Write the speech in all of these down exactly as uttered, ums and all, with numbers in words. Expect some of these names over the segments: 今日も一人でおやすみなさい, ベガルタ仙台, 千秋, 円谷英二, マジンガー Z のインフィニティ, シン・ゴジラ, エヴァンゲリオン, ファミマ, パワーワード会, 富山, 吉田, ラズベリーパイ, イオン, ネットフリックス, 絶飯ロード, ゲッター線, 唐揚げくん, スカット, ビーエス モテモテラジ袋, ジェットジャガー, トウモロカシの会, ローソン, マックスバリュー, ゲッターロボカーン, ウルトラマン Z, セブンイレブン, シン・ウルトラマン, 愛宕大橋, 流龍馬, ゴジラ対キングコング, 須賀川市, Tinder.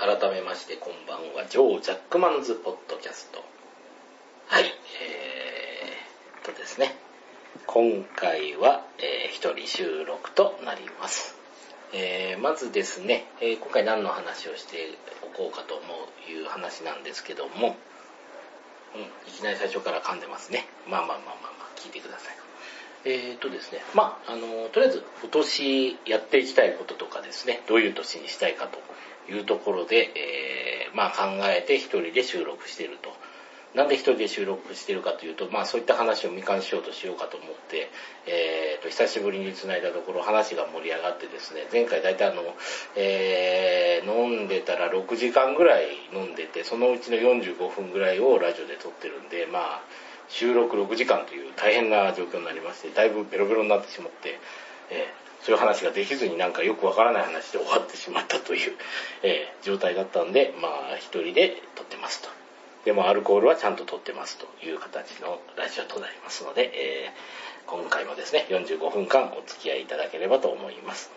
改めましてこんばんは、ジョー・ジャックマンズ・ポッドキャスト。はい、えーっとですね、今回は、えー、一人収録となります。えー、まずですね、えー、今回何の話をしておこうかと思ういう話なんですけども、うん、いきなり最初から噛んでますね。まあまあまあまあ、まあ、聞いてください。えーとですね、まあ、あの、とりあえず今年やっていきたいこととかですね、どういう年にしたいかというところで、えー、まあ考えて一人で収録していると。なんで一人で収録しているかというと、まあそういった話を見返しようとしようかと思って、えーと、久しぶりに繋いだところ話が盛り上がってですね、前回だいたいあの、えー、飲んでたらろくじかんぐらい飲んでて、そのうちのよんじゅうごふんぐらいをラジオで撮ってるんで、まあ、収録ろくじかんという大変な状況になりまして、だいぶベロベロになってしまって、えー、そういう話ができずになんかよくわからない話で終わってしまったという、えー、状態だったんで、まあ一人で撮ってますと。でもアルコールはちゃんと撮ってますという形のラジオとなりますので、えー、今回もですね、よんじゅうごふんかんお付き合いいただければと思います。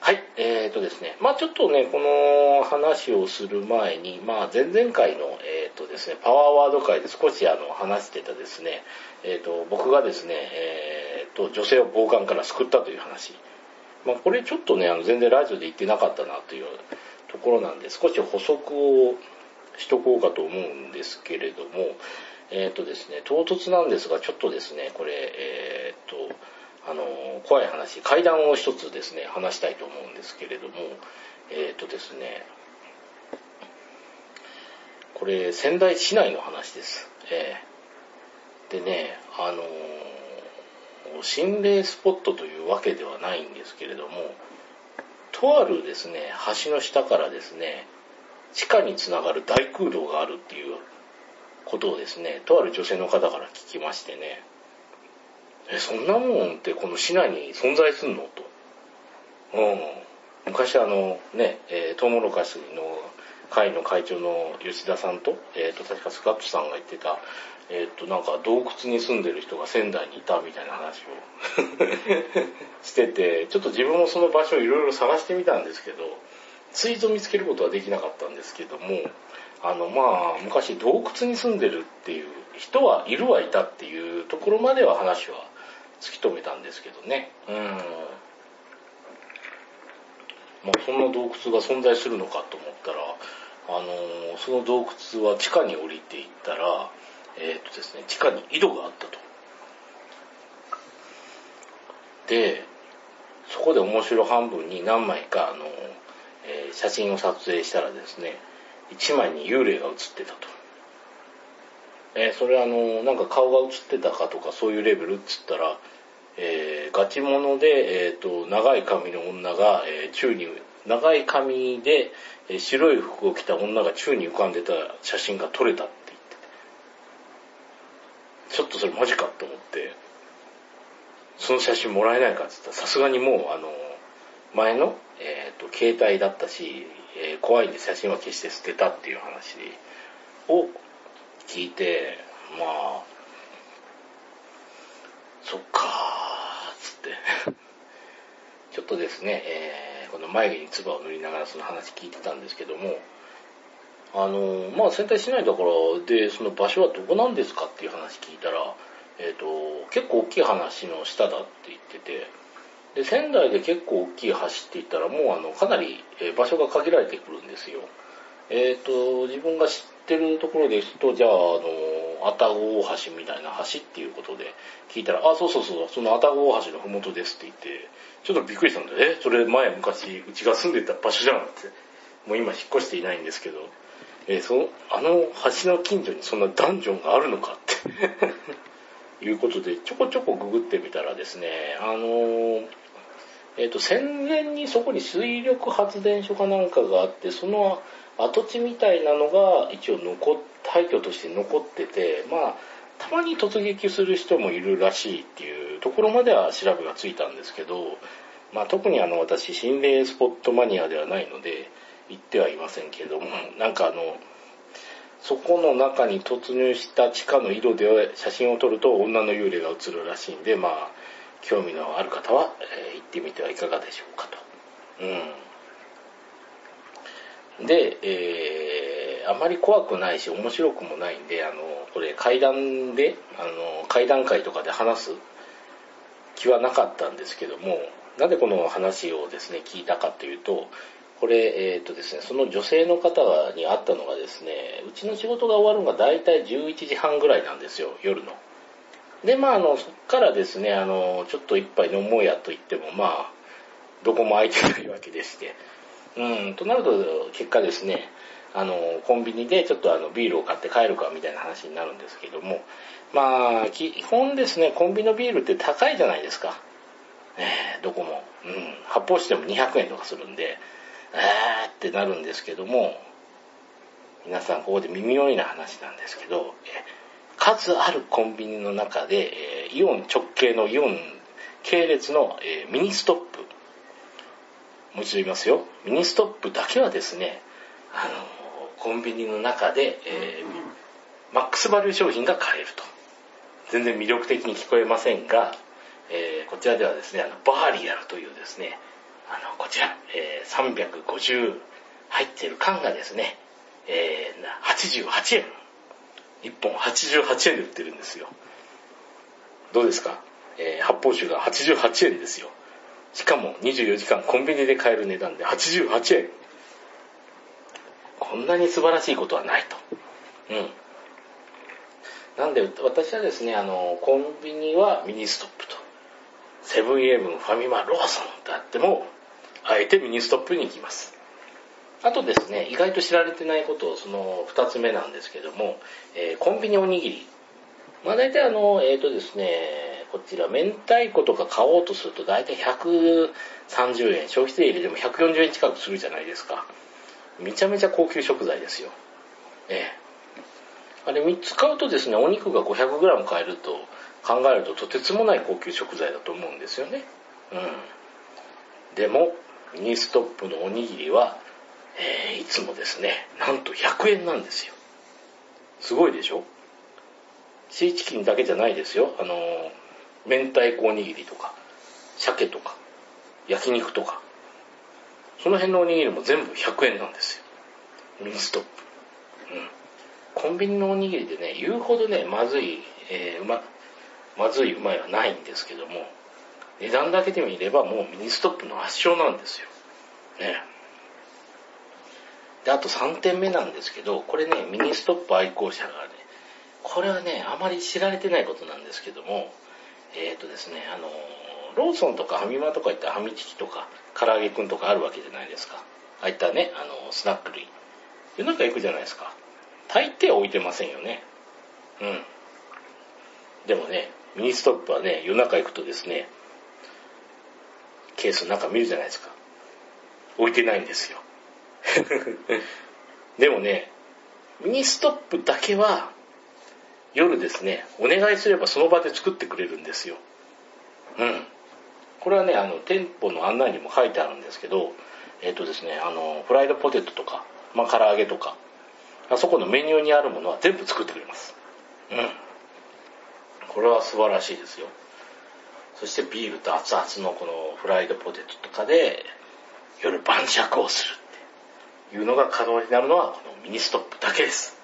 はい、えーとですね、まあちょっとね、この話をする前に、まあ前々回の、えーとですね、パワーワード会で少しあの話してたですね、えーと、僕がですね、えーと、女性を暴漢から救ったという話。まあこれちょっとね、あの全然ラジオで言ってなかったなというところなんで、少し補足をしとこうかと思うんですけれども、えーとですね、唐突なんですが、ちょっとですね、これ、えーと、あの怖い話、怪談を一つですね話したいと思うんですけれども、えっとですね、これ仙台市内の話です。えー、でね、あの心霊スポットというわけではないんですけれども、とあるですね橋の下からですね地下につながる大空洞があるっていうことをですね、とある女性の方から聞きましてね。え、そんなもんってこの市内に存在すんのと。うん。昔あのね、えー、トウモロカシの会の会長の吉田さんと、えっと、確かスカットさんが言ってた、えっと、なんか洞窟に住んでる人が仙台にいたみたいな話をしてて、ちょっと自分もその場所をいろいろ探してみたんですけど、ツイート見つけることはできなかったんですけども、あのまあ昔洞窟に住んでるっていう人はいるはいたっていうところまでは話は突き止めたんですけどね。うん。まあそんな洞窟が存在するのかと思ったら、あのー、その洞窟は地下に降りていったら、えーとですね、地下に井戸があったと。で、そこで面白半分に何枚かあの、えー、写真を撮影したらですね、いちまいに幽霊が写ってたと。えー、それあのなんか顔が映ってたかとかそういうレベルっつったら、えー、ガチモノで、えー、と長い髪の女が、えー、宙に長い髪で、えー、白い服を着た女が宙に浮かんでた写真が撮れたって言ってて、ちょっとそれマジかと思って、その写真もらえないかっつったら、さすがにもうあの前の、えー、と携帯だったし、えー、怖いんで写真は消して捨てたっていう話を聞いて、まあそっかーつってちょっとですね、えー、この眉毛に唾を塗りながらその話聞いてたんですけども、あのー、まあ仙台市内だからで、その場所はどこなんですかっていう話聞いたら、えっと結構大きい話の下だって言ってて、で仙台で結構大きい橋って言ったらもうあのかなり場所が限られてくるんですよ。えっと自分が知ってるところで行くと、じゃあ、あの、愛宕大橋みたいな橋っていうことで聞いたら、あ、そうそうそう、その愛宕大橋のふもとですって言って、ちょっとびっくりしたんで、え、それ前昔、うちが住んでた場所じゃんって、もう今引っ越していないんですけど、えー、その、あの橋の近所にそんなダンジョンがあるのかって、いうことで、ちょこちょこググってみたらですね、あのー、えっと、戦前にそこに水力発電所かなんかがあって、その、跡地みたいなのが一応残っ廃墟として残ってて、まあたまに突撃する人もいるらしいっていうところまでは調べがついたんですけど、まあ特にあの私心霊スポットマニアではないので行ってはいませんけども、なんかあのそこの中に突入した地下の井戸で写真を撮ると女の幽霊が映るらしいんで、まあ興味のある方は、えー、行ってみてはいかがでしょうかと。うん。で、えー、あまり怖くないし面白くもないんで、あのこれ階段であの階段階とかで話す気はなかったんですけども、なんでこの話をですね聞いたかというと、これえっとですねその女性の方に会ったのがですね、うちの仕事が終わるのがだいたいじゅういちじはんぐらいなんですよ、夜の。でまああのそっからですね、あのちょっと一杯飲もうやと言ってもまあどこも空いてないわけでして、うんとなると結果ですね、あのコンビニでちょっとあのビールを買って帰るかみたいな話になるんですけども、まあ基本ですねコンビニのビールって高いじゃないですか。えー、どこも、うん、発泡してもにひゃくえんとかするんで、えーってなるんですけども、皆さんここで耳寄りな話なんですけど、数あるコンビニの中でイオン直系のイオン系列のミニストップ、もう一度言いますよ、ミニストップだけはですね、あのコンビニの中で、えー、マックスバリュー商品が買えると。全然魅力的に聞こえませんが、えー、こちらではですね、あのバーリアルというですね、あのこちら、えー、さんびゃくごじゅう入っている缶がですね、えー、はちじゅうはちえん、いっぽんはちじゅうはちえんで売ってるんですよ。どうですか、えー、発泡酒がはちじゅうはちえんですよ。しかもにじゅうよじかんコンビニで買える値段ではちじゅうはちえん、こんなに素晴らしいことはないと。うんなんで私はですね、あのコンビニはミニストップと、セブンイレブン、ファミマ、ローソンとあっても、あえてミニストップに行きます。あとですね、意外と知られてないことを、そのふたつめなんですけども、えー、コンビニおにぎり、まあ大体あのえっとですねこちら明太子とか買おうとすると大体ひゃくさんじゅうえん、消費税入れてもひゃくよんじゅうえん近くするじゃないですか。めちゃめちゃ高級食材ですよ。ええあれみっつ買うとですね、お肉が ごひゃくグラム 買えると考えると、とてつもない高級食材だと思うんですよね。うん。でも、ミニストップのおにぎりは、えー、いつもですね、なんとひゃくえんなんですよ。すごいでしょ？シーチキンだけじゃないですよ。あのー、明太子おにぎりとか、鮭とか、焼肉とか、その辺のおにぎりも全部ひゃくえんなんですよ。ミニストップ。うん。コンビニのおにぎりでね、言うほどね、まずい、えー、うま、まずいうまいはないんですけども、値段だけでもいればもうミニストップの圧勝なんですよ。ね。で、あとさんてんめなんですけど、これね、ミニストップ愛好者がね、これはね、あまり知られてないことなんですけども、えーとですね、あの、ローソンとかファミマとかいったらファミチキとか、唐揚げくんとかあるわけじゃないですか。ああいったね、あの、スナック類。世の中行くじゃないですか。大抵置いてませんよね。うん。でもね、ミニストップはね、夜中行くとですね、ケースの中見るじゃないですか。置いてないんですよ。でもね、ミニストップだけは、夜ですね、お願いすればその場で作ってくれるんですよ。うん。これはね、あの、店舗の案内にも書いてあるんですけど、えっとですね、あの、フライドポテトとか、まあ、唐揚げとか、あそこのメニューにあるものは全部作ってくれます。うん。これは素晴らしいですよ。そしてビールと熱々のこのフライドポテトとかで夜晩酌をするっていうのが可能になるのはこのミニストップだけです。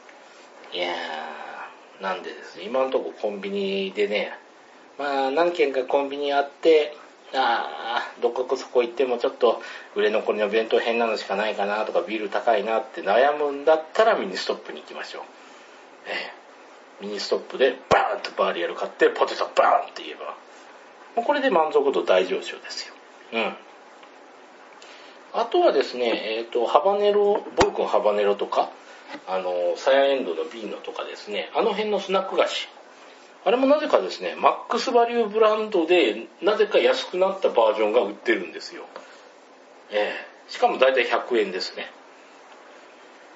いやー、なんでですね、今のところコンビニでね、まあ何軒かコンビニあって、あー、どこそこ行ってもちょっと売れ残りの弁当変なのしかないかなとかビール高いなって悩むんだったらミニストップに行きましょう。えー、ミニストップでバーンとバーリアル買ってポテトバーンって言えば、もうこれで満足度大上昇ですよ。うん。あとはですね、えっと、ハバネロ、ボルコンハバネロとか、あの、サヤエンドのビーノとかですね、あの辺のスナック菓子。あれもなぜかですね、マックスバリューブランドで、なぜか安くなったバージョンが売ってるんですよ。えー、しかもだいたいひゃくえんですね。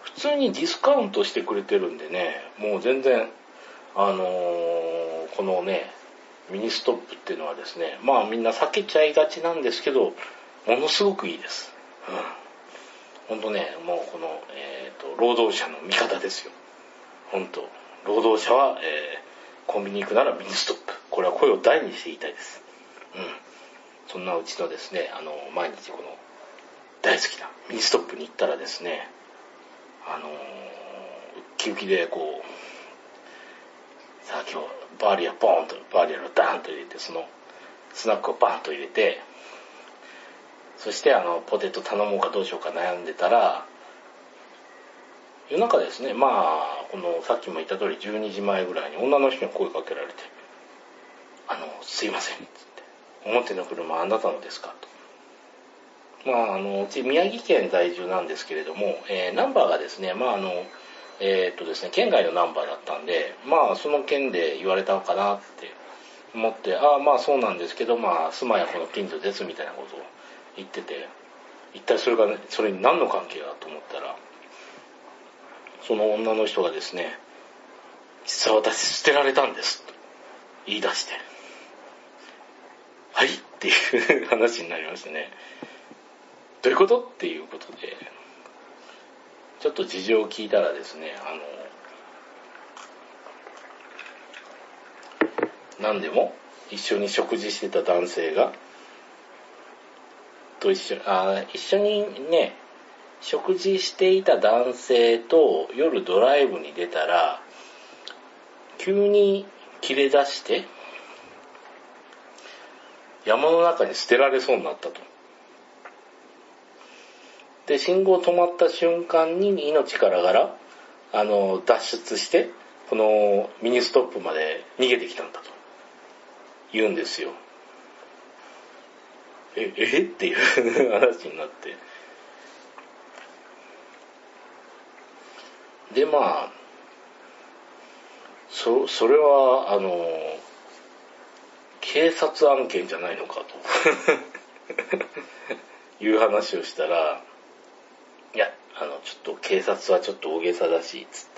普通にディスカウントしてくれてるんでね、もう全然、あのー、このね、ミニストップっていうのはですね、まあみんな避けちゃいがちなんですけど、ものすごくいいです。うん。ほんとね、もうこの、えーと、労働者の味方ですよ。ほんと。労働者は、えーコンビニ行くならミニストップ。これは声を大にして言いたいです。うん。そんなうちのですね、あの、毎日この大好きなミニストップに行ったらですね、あのー、ウキウキでこう、さあ今日バーリアポーンとバーリアをダーンと入れて、そのスナックをバーンと入れて、そしてあのポテト頼もうかどうしようか悩んでたら、夜中ですね、まあこのさっきも言った通りじゅうにじまえぐらいに女の人に声かけられて、あのすいませんっつって、表の車あなたのですかと。まああのうち宮城県在住なんですけれども、えー、ナンバーがですね、まああのえー、っとですね県外のナンバーだったんで、まあその県で言われたのかなって思って、ああまあそうなんですけど、まあ住まいはこの近所ですみたいなことを言ってて、一体それが、ね、それに何の関係だと思ったら、その女の人がですね、実は私捨てられたんですと言い出して、はいっていう話になりましたね。どういうことっていうことで、ちょっと事情を聞いたらですね、あの何でも一緒に食事してた男性がと一緒、あ、一緒にね食事していた男性と夜ドライブに出たら急に切れ出して山の中に捨てられそうになったと。で信号止まった瞬間に命からがらあの脱出してこのミニストップまで逃げてきたんだと言うんですよ。え、えっていう話になって、でまあ そ, それはあの警察案件じゃないのかという話をしたら、いやあのちょっと警察はちょっと大げさだしっつっ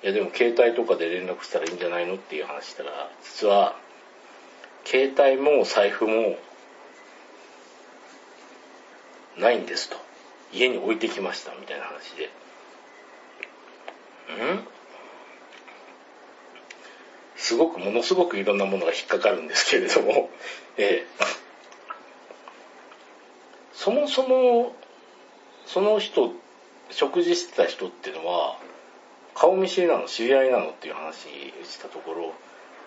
て、いやでも携帯とかで連絡したらいいんじゃないのっていう話したら、実は携帯も財布もないんですと、家に置いてきましたみたいな話で、んすごくものすごくいろんなものが引っかかるんですけれども、ええ、そもそもその人食事してた人っていうのは顔見知りなの知り合いなのっていう話したところ、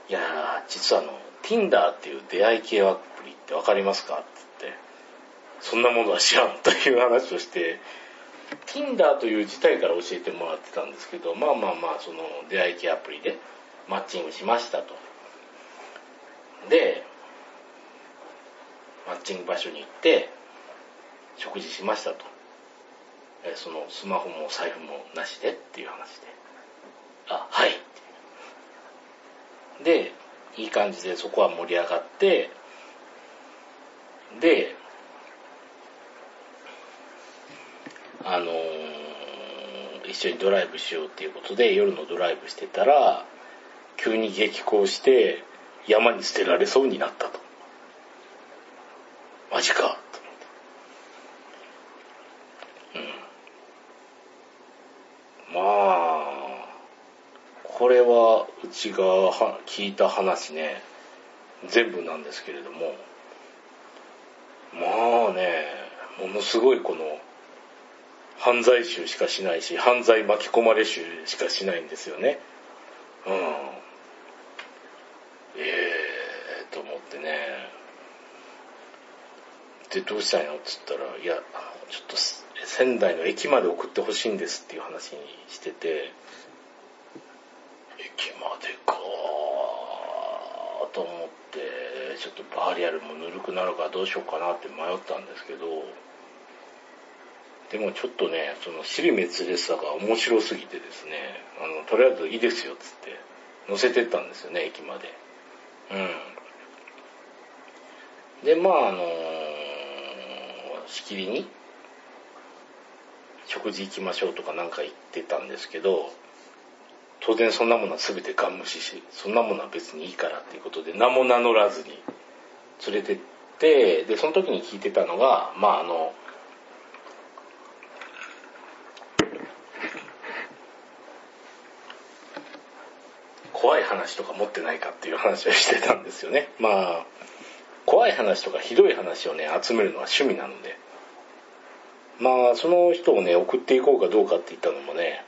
いや実はあの Tinder っていう出会い系アプリってわかりますかって言って、そんなものは知らんという話をして、Tinder という自体から教えてもらってたんですけど、まあまあまあその出会い系アプリでマッチングしましたと。でマッチング場所に行って食事しましたと。そのスマホも財布もなしでっていう話で、あ、はいってで、いい感じでそこは盛り上がって、であのー、一緒にドライブしようっていうことで夜のドライブしてたら急に激高して山に捨てられそうになったと。マジかと思って、うん、まあこれはうちがは聞いた話ね、全部なんですけれども、まあねものすごいこの犯罪集しかしないし、犯罪巻き込まれ集しかしないんですよね。うん。えーと思ってね。で、どうしたいのっつったら、いや、ちょっと仙台の駅まで送ってほしいんですっていう話にしてて、駅までかーと思って、ちょっとバーリアルもぬるくなるからどうしようかなって迷ったんですけど、でもちょっとね、その尻滅裂さが面白すぎてですね、あのとりあえずいいですよっつって乗せてったんですよね、駅まで。うん。でまああのー、しきりに食事行きましょうとかなんか言ってたんですけど、当然そんなものは全てガン無視し、そんなものは別にいいからっていうことで名も名乗らずに連れてって、でその時に聞いてたのが、まああの怖い話とか持ってないかっていう話をしてたんですよね。まあ怖い話とかひどい話をね集めるのは趣味なので、まあその人をね送っていこうかどうかって言ったのもね、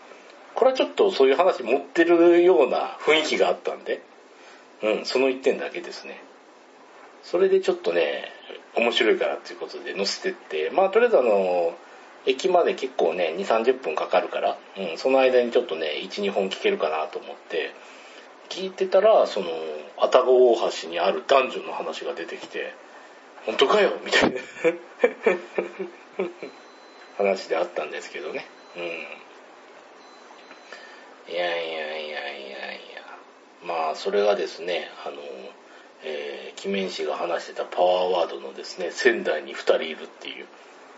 これはちょっとそういう話持ってるような雰囲気があったんで、うん、その一点だけですね。それでちょっとね面白いからっていうことで載せてって、まあとりあえずあの駅まで結構ね にじゅうさんじゅっぷんかかるから、うん、その間にちょっとね いちにほん聞けるかなと思って聞いてたら、その愛宕大橋にあるダンジョンの話が出てきて、本当かよみたいな話であったんですけどね、うん、いやいやいやいやいや、まあそれがですね、あの、えー、鬼面師が話してたパワーワードのですね、仙台にふたりいるっていう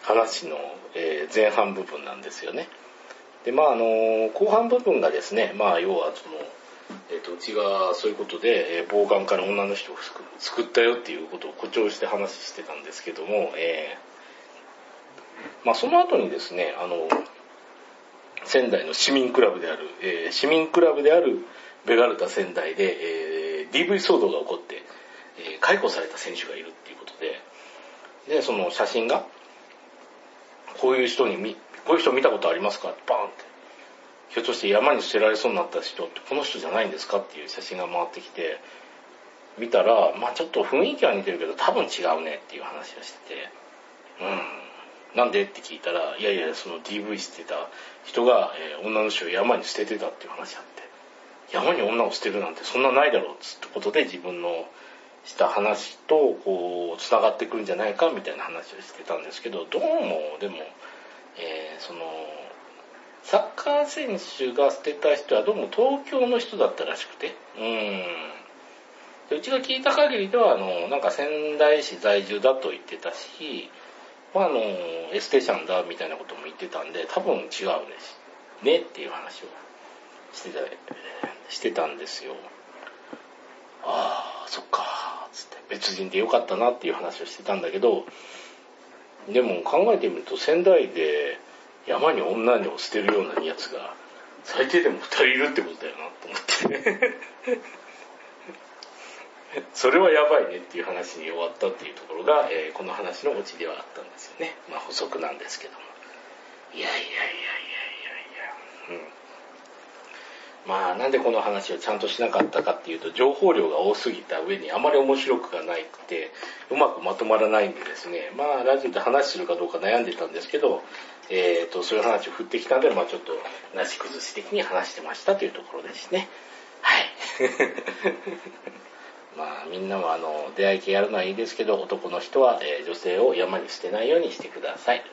話の、えー、前半部分なんですよね。でまああのー、後半部分がですね、まあ要はその、えー、とうちがそういうことで、えー、傍観から女の人を救ったよっていうことを誇張して話してたんですけども、えーまあ、その後にですね、あの仙台の市民クラブである、えー、市民クラブであるベガルタ仙台で、えー、ディーブイ 騒動が起こって、えー、解雇された選手がいるっていうことで、でその写真がこういう人にこういう人見たことありますかってバーンって、ひょっとして山に捨てられそうになった人ってこの人じゃないんですかっていう写真が回ってきて見たら、まあちょっと雰囲気は似てるけど多分違うねっていう話をしてて、うん。なんでって聞いたら、いやいやその ディーブイ 捨てた人が、えー、女の人を山に捨ててたっていう話あって、山に女を捨てるなんてそんなないだろうってことで自分のした話とこうつながってくるんじゃないかみたいな話をしてたんですけど、どうもでも、えー、そのサッカー選手が捨てた人はどうも東京の人だったらしくて、うーんでうちが聞いた限りではあのなんか仙台市在住だと言ってたし、まあ、あのエステシャンだみたいなことも言ってたんで多分違うね、ねっていう話をしてた、してたんですよ。ああそっかーつって、別人でよかったなっていう話をしてたんだけど、でも考えてみると仙台で山に女を捨てるようなやつが最低でもふたりいるってことだよなと思ってそれはやばいねっていう話に終わったっていうところが、えー、この話のオチではあったんですよね。まあ補足なんですけども、いやいやいやいやいやいや、うん、まあなんでこの話をちゃんとしなかったかっていうと、情報量が多すぎた上にあまり面白くがなくてうまくまとまらないんでですね、まあラジオで話するかどうか悩んでたんですけど、えーとそういう話を振ってきたので、まあちょっとなし崩し的に話してましたというところですね。はいまあ、みんなもあの出会い系やるのはいいですけど、男の人は、えー、女性を山に捨てないようにしてください。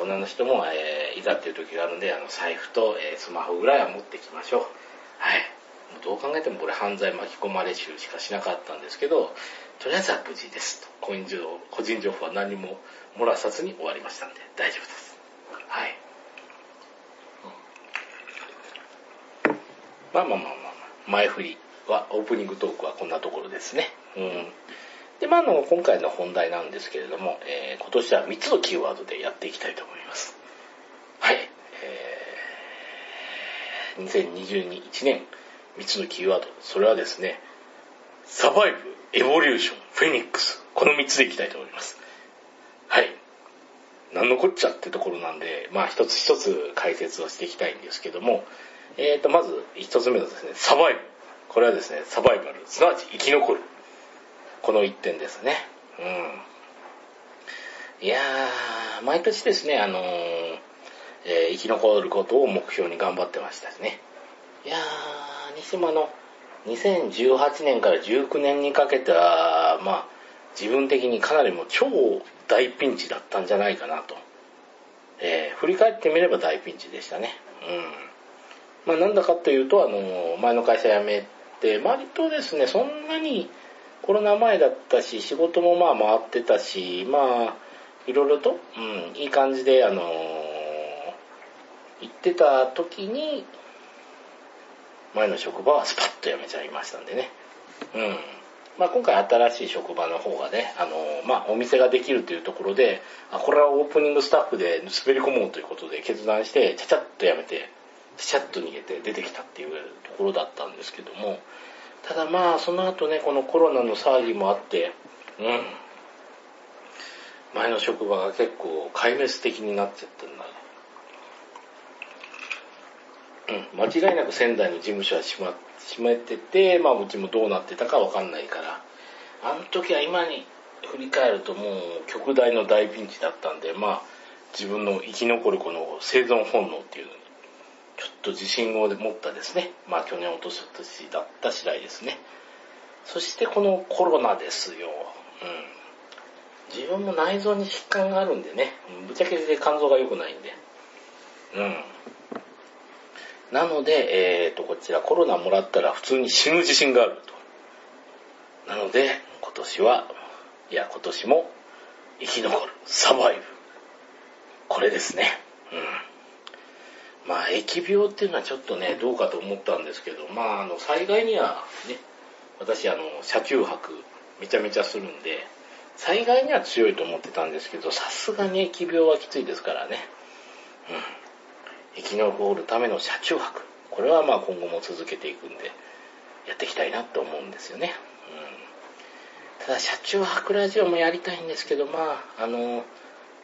女の人も、えー、いざっていう時があるので、あの財布と、えー、スマホぐらいは持ってきましょう。はい。もうどう考えてもこれ犯罪巻き込まれ集しかしなかったんですけど、とりあえずは無事ですと。個人情報、個人情報は何も漏らさずに終わりましたんで大丈夫です。はい。うん、まあまあまあまあ、前振り。はオープニングトークはこんなところですね。うん、で、まあ、あの今回の本題なんですけれども、えー、今年はみっつのキーワードでやっていきたいと思います。はい。えー、にせんにじゅういちねんみっつのキーワード、それはですね、サバイブ、エボリューション、フェニックス、このみっつでいきたいと思います。はい。なんのこっちゃってところなんで、まあ一つ一つ解説をしていきたいんですけども、えーとまずひとつめのですね、サバイブ。これはですね、サバイバル、すなわち生き残る。この一点ですね。うん。いやー、毎年ですね、あのーえー、生き残ることを目標に頑張ってましたしね。いやー、にしてもあの、にせんじゅうはちねんからじゅうきゅうねんにかけては、まあ、自分的にかなりもう超大ピンチだったんじゃないかなと。えー、振り返ってみれば大ピンチでしたね。うん。まあ、なんだかというと、あのー、前の会社辞めて、で割とですね、そんなにコロナ前だったし仕事もまあ回ってたし、まあいろいろと、うん、いい感じであのー、行ってた時に前の職場はスパッと辞めちゃいましたんでね、うん、まあ今回新しい職場の方がね、あのー、まあお店ができるというところで、あこれはオープニングスタッフで滑り込もうということで決断してちゃちゃっと辞めて。シャッと逃げて出てきたっていうところだったんですけども、ただまあその後ね、このコロナの騒ぎもあって、うん、前の職場が結構壊滅的になっちゃってるな、うん、間違いなく仙台の事務所は閉ま、閉めてて、まあうちもどうなってたか分かんないから、あの時は今に振り返るともう極大の大ピンチだったんで、まあ自分の生き残るこの生存本能っていうのにちょっと自信を持ったですね、まあ去年おととしだった次第ですね。そしてこのコロナですよ、うん、自分も内臓に疾患があるんでね、ぶっちゃけで肝臓が良くないんで、うん、なので、えーとこちらコロナもらったら普通に死ぬ自信があると。なので今年はいや今年も生き残るサバイブ、これですね、うん。まあ疫病っていうのはちょっとねどうかと思ったんですけど、まああの災害にはね、私あの車中泊めちゃめちゃするんで災害には強いと思ってたんですけど、さすがに疫病はきついですからね、うん、生き残るための車中泊、これはまあ今後も続けていくんでやっていきたいなと思うんですよね、うん、ただ車中泊ラジオもやりたいんですけど、まああの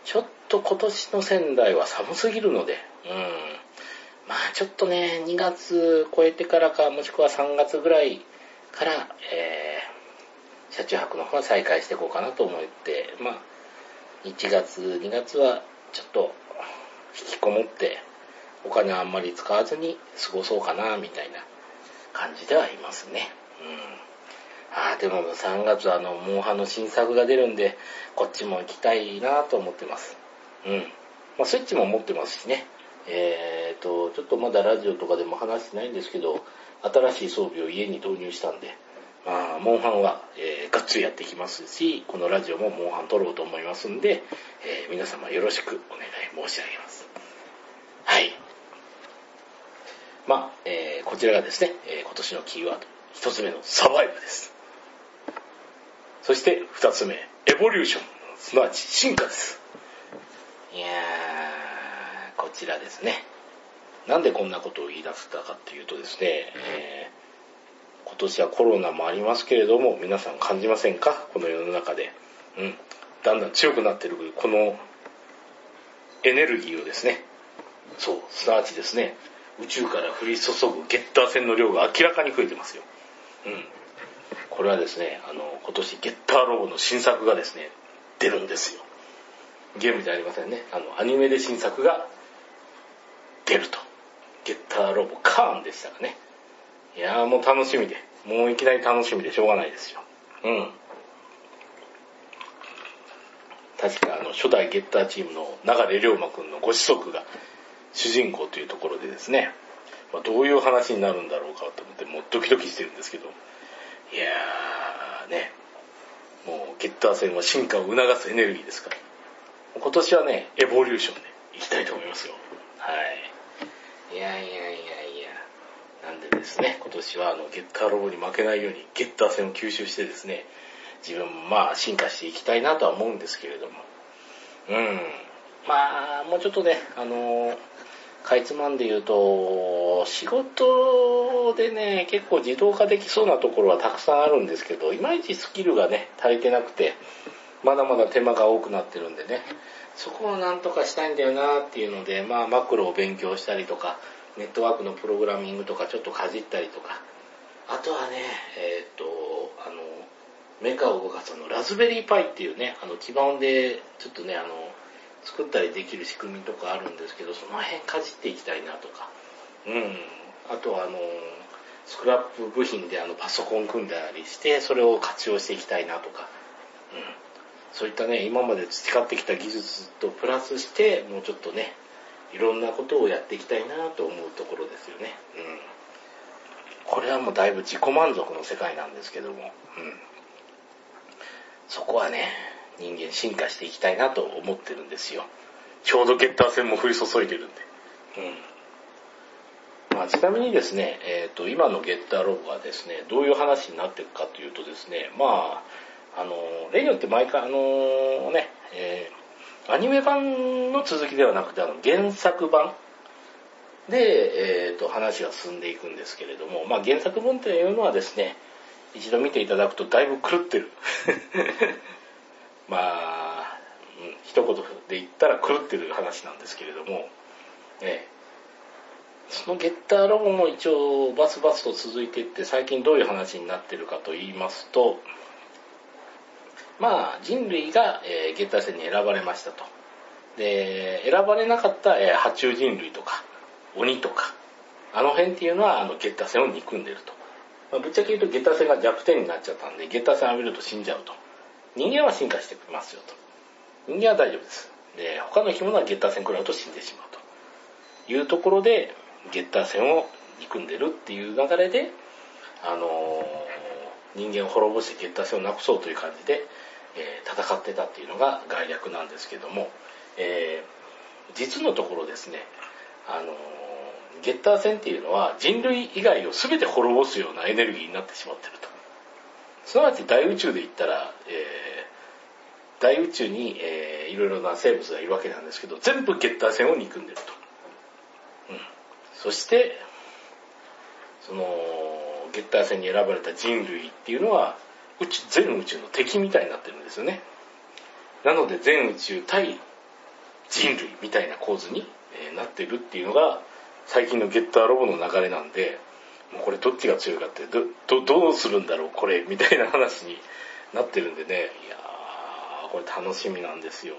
ちょっと今年の仙台は寒すぎるので、うんまあちょっとねにがつ超えてからか、もしくはさんがつぐらいから、えー、車中泊の方は再開していこうかなと思って、まあいちがつにがつはちょっと引きこもってお金はあんまり使わずに過ごそうかなみたいな感じではいますね。うん、あでもさんがつはあのモンハンの新作が出るんでこっちも行きたいなと思ってます。うん、まあスイッチも持ってますしね。えーと、ちょっとまだラジオとかでも話してないんですけど、新しい装備を家に導入したんで、まあ、モンハンは、えー、がっつりやってきますし、このラジオもモンハン撮ろうと思いますんで、えー、皆様よろしくお願い申し上げます。はい。まあ、えー、こちらがですね、えー、今年のキーワード、一つ目のサバイブです。そして二つ目、エボリューション、すなわち進化です。いやー、こちらですね。なんでこんなことを言い出したかというとですね、えー、今年はコロナもありますけれども、皆さん感じませんか？この世の中で、うん、だんだん強くなっているこのエネルギーをですね、そう、すなわちですね、宇宙から降り注ぐゲッター線の量が明らかに増えてますよ。うん、これはですね、あの今年ゲッターロボの新作がですね出るんですよ。ゲームじゃありませんね。あのアニメで新作が出ると。ゲッターロボカーンでしたかね。いやーもう楽しみで、もういきなり楽しみでしょうがないですよ。うん。確かあの初代ゲッターチームの流龍馬くんのご子息が主人公というところでですね、まあ、どういう話になるんだろうかと思ってもうドキドキしてるんですけど、いやーね、もうゲッター戦は進化を促すエネルギーですから、今年はね、エボリューションでいきたいと思いますよ。はい。いやいやいやいや、なんでですね、今年はあのゲッターロボに負けないようにゲッター戦を吸収してですね、自分もまあ進化していきたいなとは思うんですけれども、うん、まあもうちょっとね、あのかいつまんで言うと仕事でね結構自動化できそうなところはたくさんあるんですけど、いまいちスキルがね足りてなくてまだまだ手間が多くなってるんでね、そこをなんとかしたいんだよなっていうので、まあマクロを勉強したりとか、ネットワークのプログラミングとかちょっとかじったりとか、あとはね、えっと、あの、メカを動かすあのラズベリーパイっていうね、あの基盤でちょっとね、あの、作ったりできる仕組みとかあるんですけど、その辺かじっていきたいなとか、うん。あとはあの、スクラップ部品であのパソコン組んだりして、それを活用していきたいなとか、うん。そういったね、今まで培ってきた技術とプラスして、もうちょっとね、いろんなことをやっていきたいなと思うところですよね。うん。これはもうだいぶ自己満足の世界なんですけども、うん。そこはね、人間進化していきたいなと思ってるんですよ。ちょうどゲッター戦も降り注いでるんで。うん。まあちなみにですね、えっと、今のゲッターロボがですね、どういう話になっていくかというとですね、まあ、あのレイオンって毎回あのね、えー、アニメ版の続きではなくてあの原作版で、えー、と話が進んでいくんですけれども、まあ、原作版というのはですね一度見ていただくとだいぶ狂ってるまあ、一言で言ったら狂ってる話なんですけれども、ね、そのゲッターロボも一応バスバスと続いていって最近どういう話になってるかと言いますと、まあ人類が、えー、ゲッター星に選ばれましたと。で、選ばれなかった、えー、爬虫人類とか鬼とかあの辺っていうのはあのゲッター星を憎んでると。まあ、ぶっちゃけ言うとゲッター星が弱点になっちゃったんでゲッター星浴びると死んじゃうと。人間は進化してきますよと。人間は大丈夫です。で、他の生き物はゲッター星食らうと死んでしまうというところでゲッター星を憎んでるっていう流れで、あのー、人間を滅ぼしてゲッター星をなくそうという感じで、えー、戦ってたっていうのが概略なんですけども、えー、実のところですね、あのー、ゲッター星っていうのは人類以外を全て滅ぼすようなエネルギーになってしまってると。すなわち大宇宙で言ったら、えー、大宇宙に、えー、いろいろな生物がいるわけなんですけど、全部ゲッター星を憎んでると。うん、そしてそのゲッター星に選ばれた人類っていうのは宇宙全宇宙の敵みたいになってるんですよね。なので全宇宙対人類みたいな構図に、えー、なってるっていうのが最近のゲッターロボの流れなんで、もうこれどっちが強いかって ど, ど, どうするんだろうこれみたいな話になってるんでね、いやーこれ楽しみなんですよ。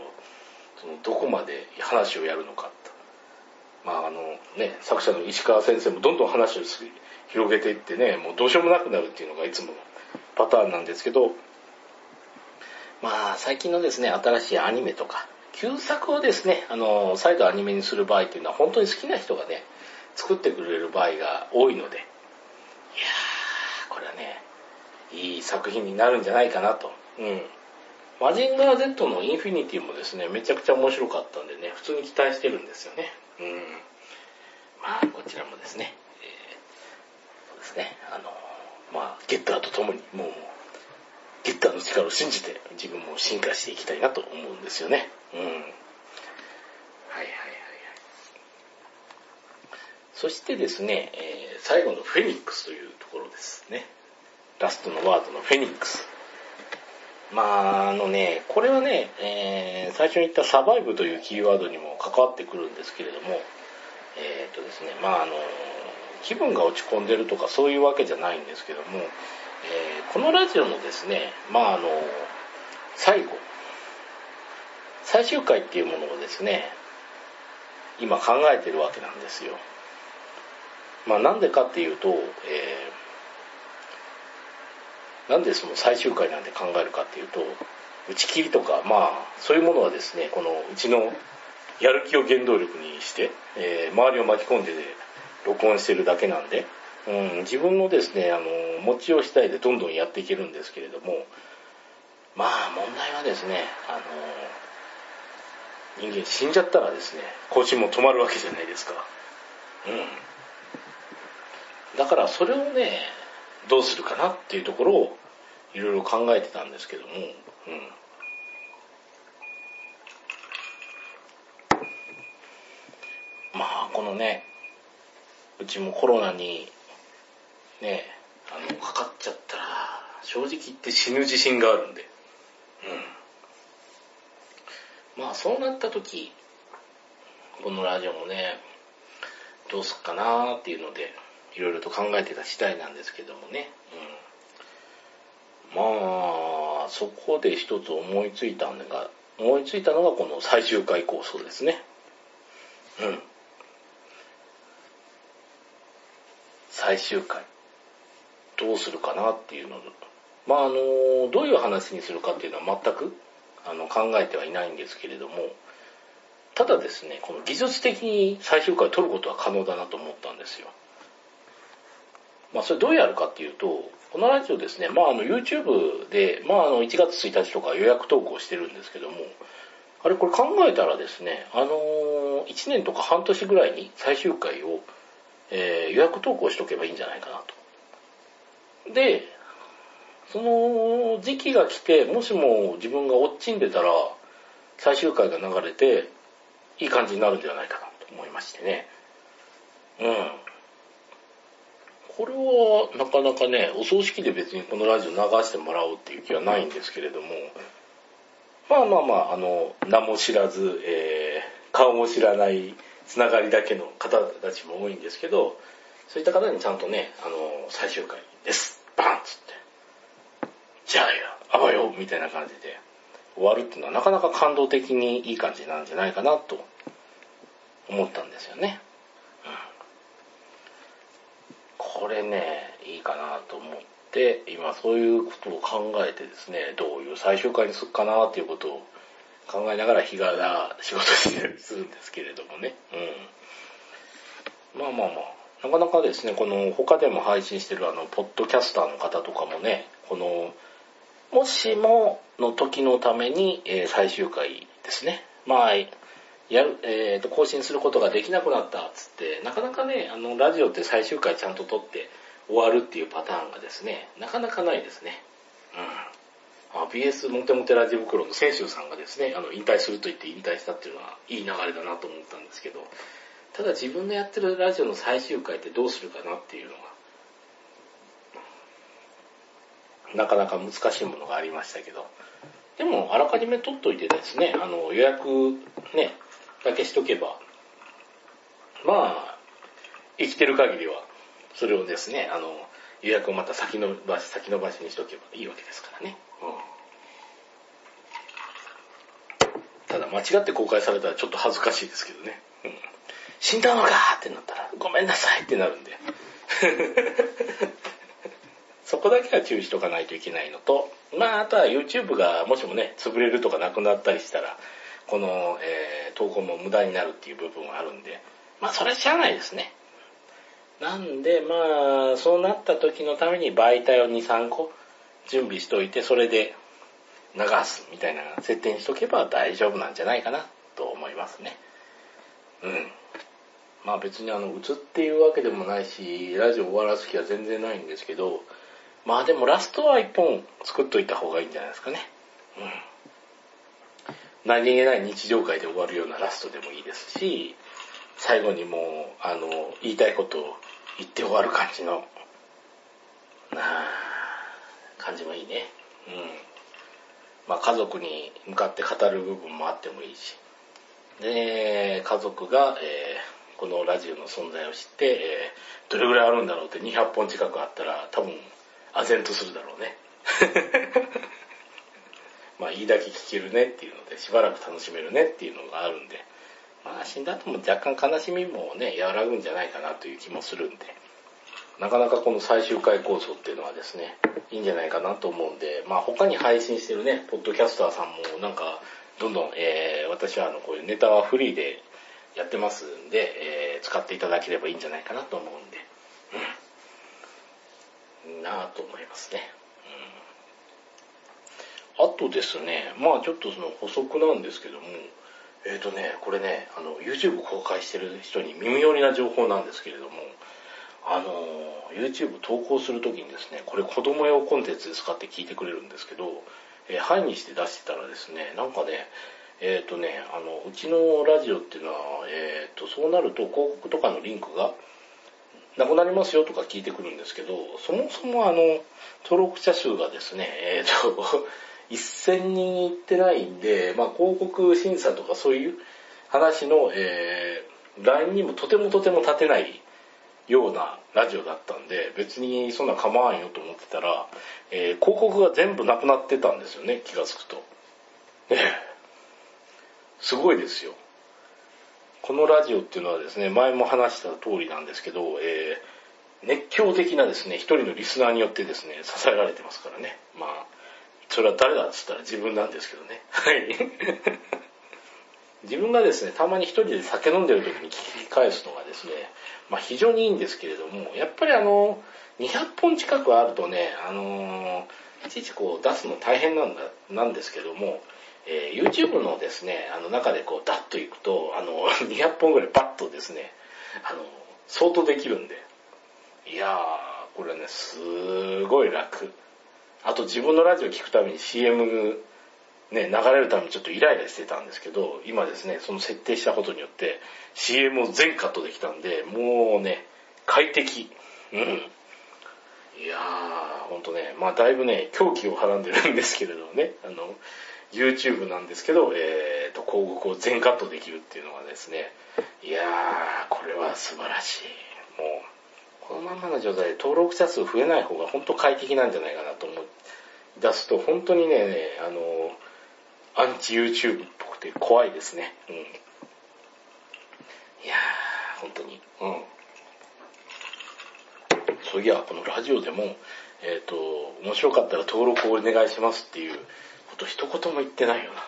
そのどこまで話をやるのかって、まああのね、作者の石川先生もどんどん話を広げていってね、もうどうしようもなくなるっていうのがいつものパターンなんですけど、まあ最近のですね新しいアニメとか旧作をですね、あの再度アニメにする場合っていうのは本当に好きな人がね作ってくれる場合が多いので、いやーこれはねいい作品になるんじゃないかなと。うん。マジンガー Z のインフィニティもですねめちゃくちゃ面白かったんでね、普通に期待してるんですよね。うん、まあこちらもですね、えー、そうですね、あのまあゲッターとともにもうゲッターの力を信じて自分も進化していきたいなと思うんですよね。うん、はいはいはいはい。そしてですね、えー、最後のフェニックスというところですね。ラストのワードのフェニックス。まああのね、これはね、えー、最初に言ったサバイブというキーワードにも関わってくるんですけれども、えーとですね、まああの気分が落ち込んでるとかそういうわけじゃないんですけども、えー、このラジオのですね、まああの最後最終回っていうものをですね、今考えてるわけなんですよ。まあなんでかっていうと、えーなんでその最終回なんて考えるかっていうと、打ち切りとかまあそういうものはですね、このうちのやる気を原動力にして、えー、周りを巻き込んで録音してるだけなんで、うん、自分のですねあの持ちを主体でどんどんやっていけるんですけれども、まあ問題はですね、あの人間死んじゃったらですね更新も止まるわけじゃないですか。うん。だからそれをねどうするかなっていうところをいろいろ考えてたんですけども、うん、まあこのねうちもコロナにねあのかかっちゃったら正直言って死ぬ自信があるんで、うん、まあそうなった時このラジオもねどうすっかなーっていうのでいろいろと考えてた次第なんですけどもね、うん、まあそこで一つ思いついたのが思いついたのがこの最終回構想ですね。うん。最終回どうするかなっていうの、まああのどういう話にするかっていうのは全くあの考えてはいないんですけれども、ただですねこの技術的に最終回を取ることは可能だなと思ったんですよ。まあそれどうやるかっていうと、このラジオですね、まああの YouTube で、まああのいちがつついたちとか予約投稿してるんですけども、あれこれ考えたらですね、あのー、いちねんとか半年ぐらいに最終回を、えー、予約投稿しとけばいいんじゃないかなと。で、その時期が来て、もしも自分が落ちんでたら、最終回が流れて、いい感じになるんじゃないかなと思いましてね。うん。これはなかなかね、お葬式で別にこのラジオ流してもらおうっていう気はないんですけれども、まあまあまあ、あの名も知らず、えー、顔も知らないつながりだけの方たちも多いんですけど、そういった方にちゃんとね、あの最終回ですバンッつってじゃあよあばよみたいな感じで終わるっていうのはなかなか感動的にいい感じなんじゃないかなと思ったんですよね、うん、これねいいかなと思って今そういうことを考えてですね、どういう最終回にするかなっていうことを考えながら日柄仕事するんですけれどもね、うん、まあまあまあなかなかですね、この他でも配信してるあのポッドキャスターの方とかもね、このもしもの時のために、えー、最終回ですね、まあやる、えー、と更新することができなくなったっつってなかなかね、あのラジオって最終回ちゃんと撮って終わるっていうパターンがですねなかなかないですね、うん、ビーエス モテモテラジ袋の千秋さんがですねあの引退すると言って引退したっていうのはいい流れだなと思ったんですけど、ただ自分のやってるラジオの最終回ってどうするかなっていうのがなかなか難しいものがありましたけど、でもあらかじめ取っといてですね、あの予約ねだけしとけばまあ生きてる限りはそれをですね、あの予約をまた先延ばし先延ばしにしとけばいいわけですからね、うん、ただ間違って公開されたらちょっと恥ずかしいですけどね、うん、死んだのかってなったらごめんなさいってなるんでそこだけは注意しとかないといけないのと、まああとは YouTube がもしもね潰れるとかなくなったりしたらこの、えー、投稿も無駄になるっていう部分はあるんで、まあそれはしゃあないですね。なんでまあそうなった時のために媒体を に,さん 個準備しといてそれで流すみたいな設定にしとけば大丈夫なんじゃないかなと思いますね。うん。まあ別にあの映っていうわけでもないしラジオ終わらす気は全然ないんですけど、まあでもラストはいっぽん作っといた方がいいんじゃないですかね。うん。何気ない日常会で終わるようなラストでもいいですし、最後にもうあの言いたいことを言って終わる感じのな感じもいいね。うん。まあ家族に向かって語る部分もあってもいいし、で家族が、えー、このラジオの存在を知って、えー、どれぐらいあるんだろうってにひゃっぽん近くあったら多分唖然とするだろうね。まあいいだけ聞けるねっていうのでしばらく楽しめるねっていうのがあるんで、まあ死んだ後も若干悲しみもね和らぐんじゃないかなという気もするんで、なかなかこの最終回構想っていうのはですねいいんじゃないかなと思うんで、まあ他に配信してるねポッドキャスターさんもなんかどんどん、えー、私はあのこういうネタはフリーでやってますんで、えー、使っていただければいいんじゃないかなと思うんで、うん、なぁと思いますね。あとですね、まあちょっとその補足なんですけども、えっとね、これね、あの YouTube 公開してる人に耳寄りな情報なんですけれども、あの YouTube 投稿するときにですね、これ子供用コンテンツですかって聞いてくれるんですけど、えー、はいにして出してたらですね、なんかね、えっとね、あのうちのラジオっていうのは、えっとそうなると広告とかのリンクがなくなりますよとか聞いてくるんですけど、そもそもあの登録者数がですね、えっとせんにんいってないんで、まあ、広告審査とかそういう話の、えー、ラインにもとてもとても立てないようなラジオだったんで、別にそんな構わんよと思ってたら、えー、広告が全部なくなってたんですよね、気がつくと、ね、すごいですよ。このラジオっていうのはですね、前も話した通りなんですけど、えー、熱狂的なですね一人のリスナーによってですね支えられてますからね。まあそれは誰だっつったら自分なんですけどね。はい。自分がですね、たまに一人で酒飲んでる時に聞き返すのがですね、まあ非常にいいんですけれども、やっぱりあの、にひゃっぽん近くあるとね、あのー、いちいちこう出すの大変なんだ、なんですけども、えー、YouTube のですね、あの中でこうダッといくと、あの、にひゃっぽんぐらいバッとですね、あの、相当できるんで。いやー、これね、すごい楽。あと自分のラジオ聞くために シーエム ね流れるためにちょっとイライラしてたんですけど、今ですねその設定したことによって シーエム を全カットできたんで、もうね快適。うん。いやーほんとね、まあだいぶね狂気をはらんでるんですけれどもね、あの YouTube なんですけど、えー、と広告を全カットできるっていうのがですね、いやーこれは素晴らしい。もうこのままの状態で登録者数増えない方が本当快適なんじゃないかなと思い出すと、本当にね、あのアンチ YouTube っぽくて怖いですね、うん、いやー本当に、うん、そういやこのラジオでも、えー、と面白かったら登録をお願いしますっていうこと一言も言ってないよな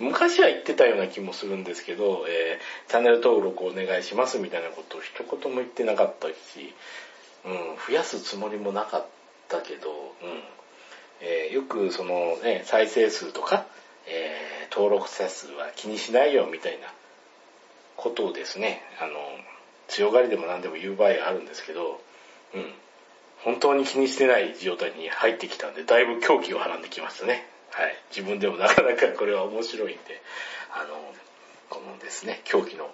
昔は言ってたような気もするんですけど、えー、チャンネル登録お願いしますみたいなことを一言も言ってなかったし、うん、増やすつもりもなかったけど、うんえー、よくその、ね、再生数とか、えー、登録者数は気にしないよみたいなことをですね、あの強がりでも何でも言う場合があるんですけど、うん、本当に気にしてない状態に入ってきたんで、だいぶ狂気をはらんできましたね。はい、自分でもなかなかこれは面白いんで、あのこのですね狂気の、え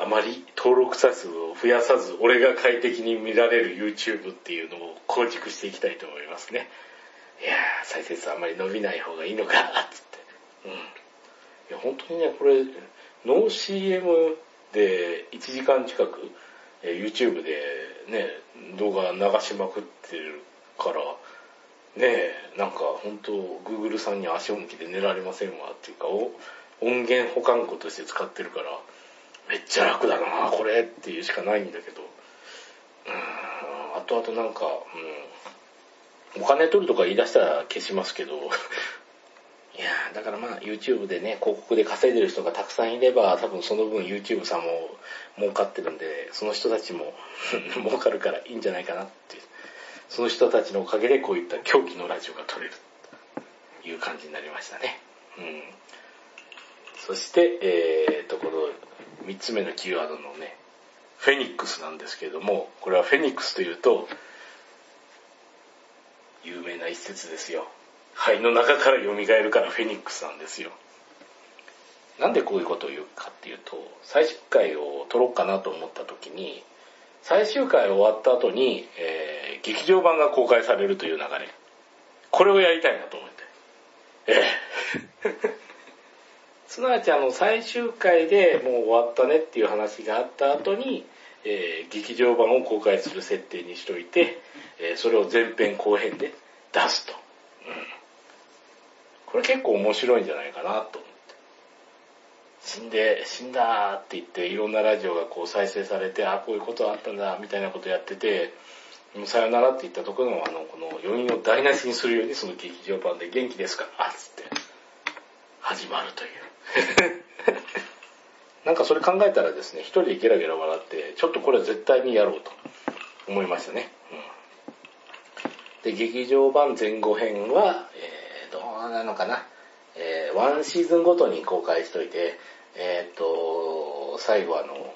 ー、あまり登録者数を増やさず俺が快適に見られる YouTube っていうのを構築していきたいと思いますね。いやー再生数あまり伸びない方がいいのかなっつって、うん、いや本当にねこれノー シーエム でいちじかん近く、えー、YouTube でね動画流しまくってるからねえ、なんか本当 Google さんに足を向けて寝られませんわっていうか、お音源保管庫として使ってるからめっちゃ楽だなこれっていうしかないんだけど、うーんあとあとなんか、うん、お金取るとか言い出したら消しますけどいやだからまあ YouTube でね広告で稼いでる人がたくさんいれば多分その分 YouTube さんも儲かってるんでその人たちも儲かるからいいんじゃないかなっていう、その人たちのおかげでこういった狂気のラジオが撮れるという感じになりましたね。うん、そして、えー、とこのみっつめのキーワードのねフェニックスなんですけれども、これはフェニックスというと有名な一節ですよ。灰の中から蘇るからフェニックスなんですよ。なんでこういうことを言うかっていうと、最終回を撮ろうかなと思った時に最終回終わった後に、えー、劇場版が公開されるという流れ、これをやりたいなと思って、えー、すなわちあの最終回でもう終わったねっていう話があった後に、えー、劇場版を公開する設定にしといて、えー、それを前編後編で出すと、うん、これ結構面白いんじゃないかなと思って、死んで死んだーって言っていろんなラジオがこう再生されて、あこういうことあったんだみたいなことやってて、もうさよならって言ったところのあのこの余韻を台無しにするようにその劇場版で元気ですかっつって始まるというなんかそれ考えたらですね一人でゲラゲラ笑ってちょっとこれは絶対にやろうと思いましたね、うん、で劇場版前後編は、えー、どうなのかな、えー、ワンシーズンごとに公開しといて、えっと、最後あの、え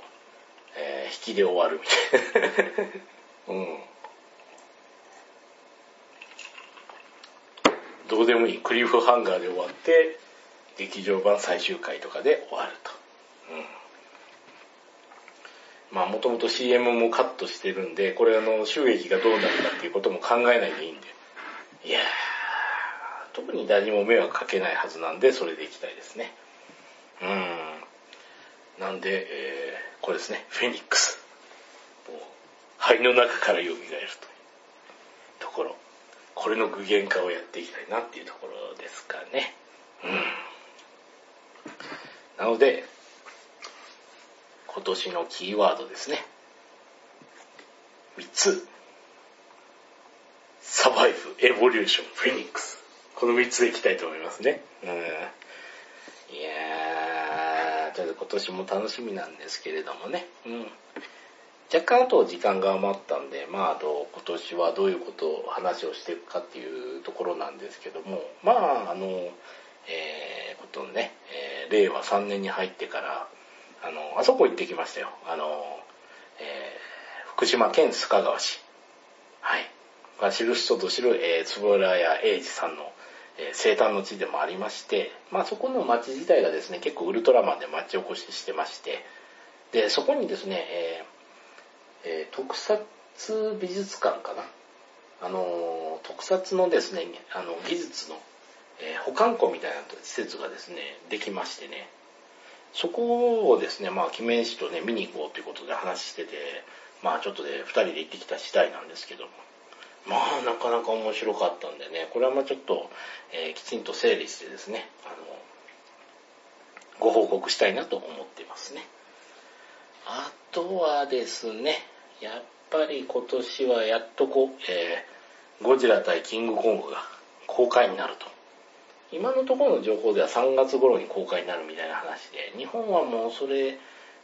ー、引きで終わるみたいな。うん。どうでもいい。クリフハンガーで終わって、劇場版最終回とかで終わると。うん。まあ、もともと シーエム もカットしてるんで、これあの、収益がどうなるかっていうことも考えないでいいんで。いやー。特に誰にも迷惑かけないはずなんで、それでいきたいですね。うーん。なんで、えー、これですね、フェニックス。肺の中から蘇るというところ。これの具現化をやっていきたいなっていうところですかね。うん。なので、今年のキーワードですね。みっつ。サバイブ、エボリューション、フェニックス。このみっつでいきたいと思いますね。うん、いやー、ちょっと今年も楽しみなんですけれどもね。うん、若干あと時間が余ったんで、まあ、あと今年はどういうことを話をしていくかっていうところなんですけども、まあ、あの、えー、ことのね、えー、れいわさんねんに入ってから、あの、あそこ行ってきましたよ。あの、えー、福島県須賀川市。はい。まあ、知る人ぞ知る、えー、円谷英二さんのえー、生誕の地でもありまして、まあそこの町自体がですね、結構ウルトラマンで町おこししてまして、で、そこにですね、えーえー、特撮美術館かなあの特撮のですね、あの技術の、えー、保管庫みたいな施設がですねできましてね、そこをですね、まあ鬼面師とね見に行こうということで話してて、まあちょっとで、ね、ふたりで行ってきた次第なんですけども、まあなかなか面白かったんでね、これはまあちょっと、えー、きちんと整理してですね、あのご報告したいなと思ってますね。あとはですね、やっぱり今年はやっとこう、えー、ゴジラ対キングコングが公開になると。今のところの情報ではさんがつ頃に公開になるみたいな話で、日本はもうそれ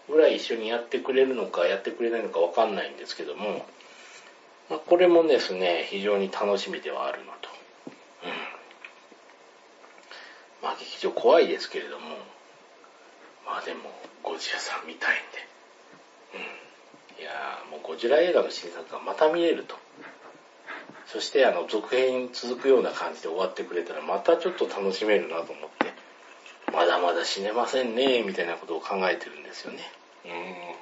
ぐらい一緒にやってくれるのかやってくれないのかわかんないんですけども、まあ、これもですね、非常に楽しみではあるのと。うん、まあ劇場怖いですけれども、まあでもゴジラさん見たいんで、うん、いやーもうゴジラ映画の新作がまた見れると。そしてあの続編続くような感じで終わってくれたらまたちょっと楽しめるなと思って、まだまだ死ねませんねみたいなことを考えてるんですよね。うん。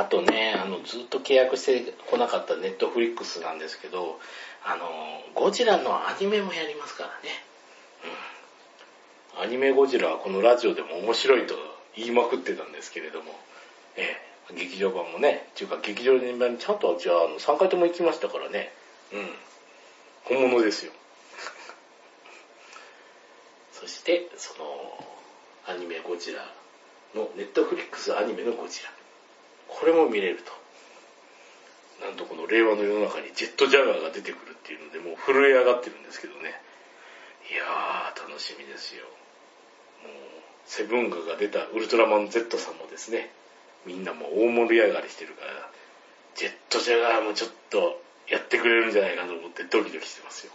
あとね、あのずっと契約してこなかったネットフリックスなんですけど、あのゴジラのアニメもやりますからね。うん。アニメゴジラはこのラジオでも面白いと言いまくってたんですけれども、ええ。劇場版もね、っていうか劇場版にちゃんと、じゃあさんかいとも行きましたからね。うん。本物ですよ。そして、その、アニメゴジラの、ネットフリックスアニメのゴジラ。これも見れると。なんとこの令和の世の中にジェットジャガーが出てくるっていうので、もう震え上がってるんですけどね。いやー、楽しみですよ。もう、セブンガが出たウルトラマン Z さんもですね、みんなもう大盛り上がりしてるから、ジェットジャガーもちょっとやってくれるんじゃないかと思ってドキドキしてますよ。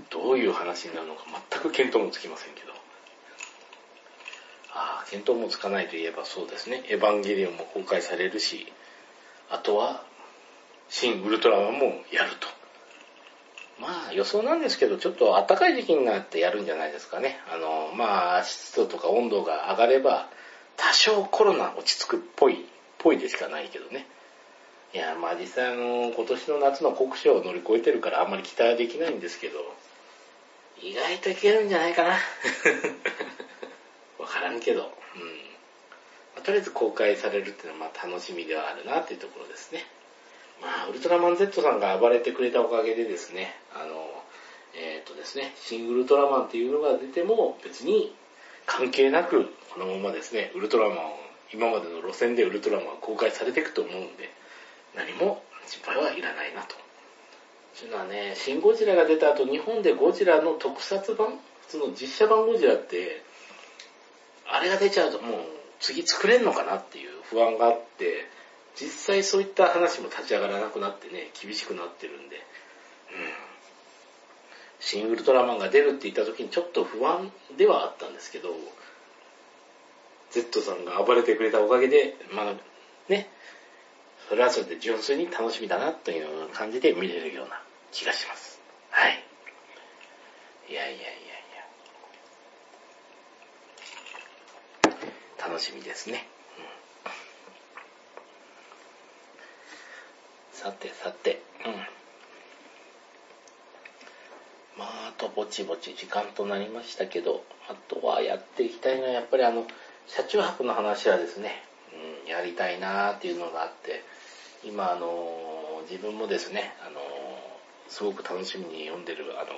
うん、どういう話になるのか全く見当もつきませんけど。ああ、見当もつかないといえばそうですね。エヴァンゲリオンも公開されるし、あとは、シン・ウルトラマンもやると。まあ予想なんですけど、ちょっと暖かい時期になってやるんじゃないですかね。あの、まあ湿度とか温度が上がれば、多少コロナ落ち着くっぽい、ぽいでしかないけどね。いや、まあ実際あの、今年の夏の酷暑を乗り越えてるからあんまり期待はできないんですけど、意外といけるんじゃないかな。わからんけど、うん。まあ、とりあえず公開されるっていうのはまあ楽しみではあるなっていうところですね。まあ、ウルトラマン Z さんが暴れてくれたおかげでですね、あの、えっとですね、シン・ウルトラマンっていうのが出ても別に関係なく、このままですね、ウルトラマンを、今までの路線でウルトラマンは公開されていくと思うんで、何も心配はいらないなと。というのはね、シン・ゴジラが出た後、日本でゴジラの特撮版、普通の実写版ゴジラって、あれが出ちゃうともう次作れんのかなっていう不安があって、実際そういった話も立ち上がらなくなってね、厳しくなってるんで、うん。シン・ウルトラマンが出るって言った時にちょっと不安ではあったんですけど、Z さんが暴れてくれたおかげで、まあね、それはそれで純粋に楽しみだなというような感じで見れるような気がします。はい。いやいやいやいや。楽しみですね。うん、さてさて、うん。まああとぼちぼち時間となりましたけど、あとはやっていきたいのはやっぱりあの、車中泊の話はですね、うん、やりたいなーっていうのがあって、今あのー、自分もですね、あのー、すごく楽しみに読んでるあの、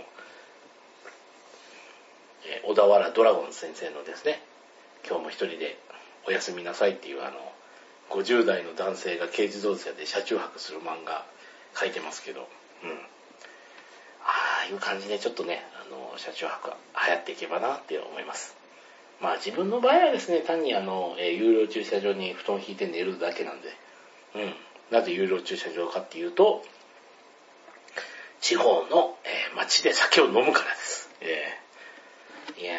えー、小田原ドラゴン先生のですね、今日も一人でおやすみなさいっていうあの、ごじゅう代の男性が軽自動車で車中泊する漫画書いてますけど、うん。ああいう感じでちょっとね、あのー、車中泊が流行っていけばなって思います。まあ自分の場合はですね、単にあの、えー、有料駐車場に布団を引いて寝るだけなんで、うん。なぜ有料駐車場かっていうと、地方の、えー、街で酒を飲むからです。えー、いや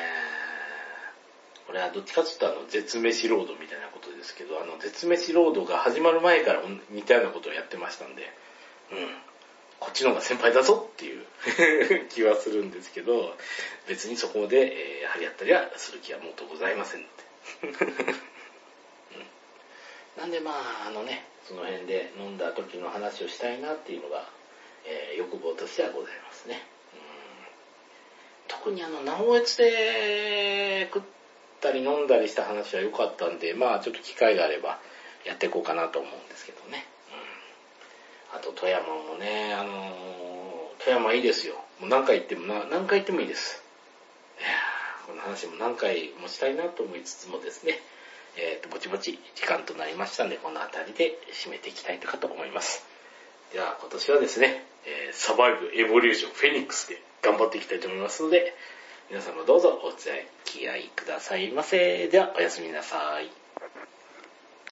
ー、これはどっちかというとあの、絶飯ロードみたいなことですけど、あの、絶飯ロードが始まる前から似たようなことをやってましたんで、うん。こっちの方が先輩だぞっていう気はするんですけど、別にそこで、えー、張り合ったりはする気はもうとございませんので。うん、なんでまああのね、その辺で飲んだ時の話をしたいなっていうのが、えー、欲望としてはございますね。うん、特にあの直江津で食ったり飲んだりした話は良かったんで、まあちょっと機会があればやっていこうかなと思うんですけどね。うん、あと富山もね、あのー、富山いいですよ。もう何回行ってもな何回行ってもいいです。いやー、この話も何回もしたいなと思いつつもですね。えーと、ぼちぼち時間となりましたので、この辺りで締めていきたいかと思います。では今年はですね、えー、サバイブエボリューションフェニックスで頑張っていきたいと思いますので、皆様どうぞお付き合いくださいませ。ではおやすみなさい。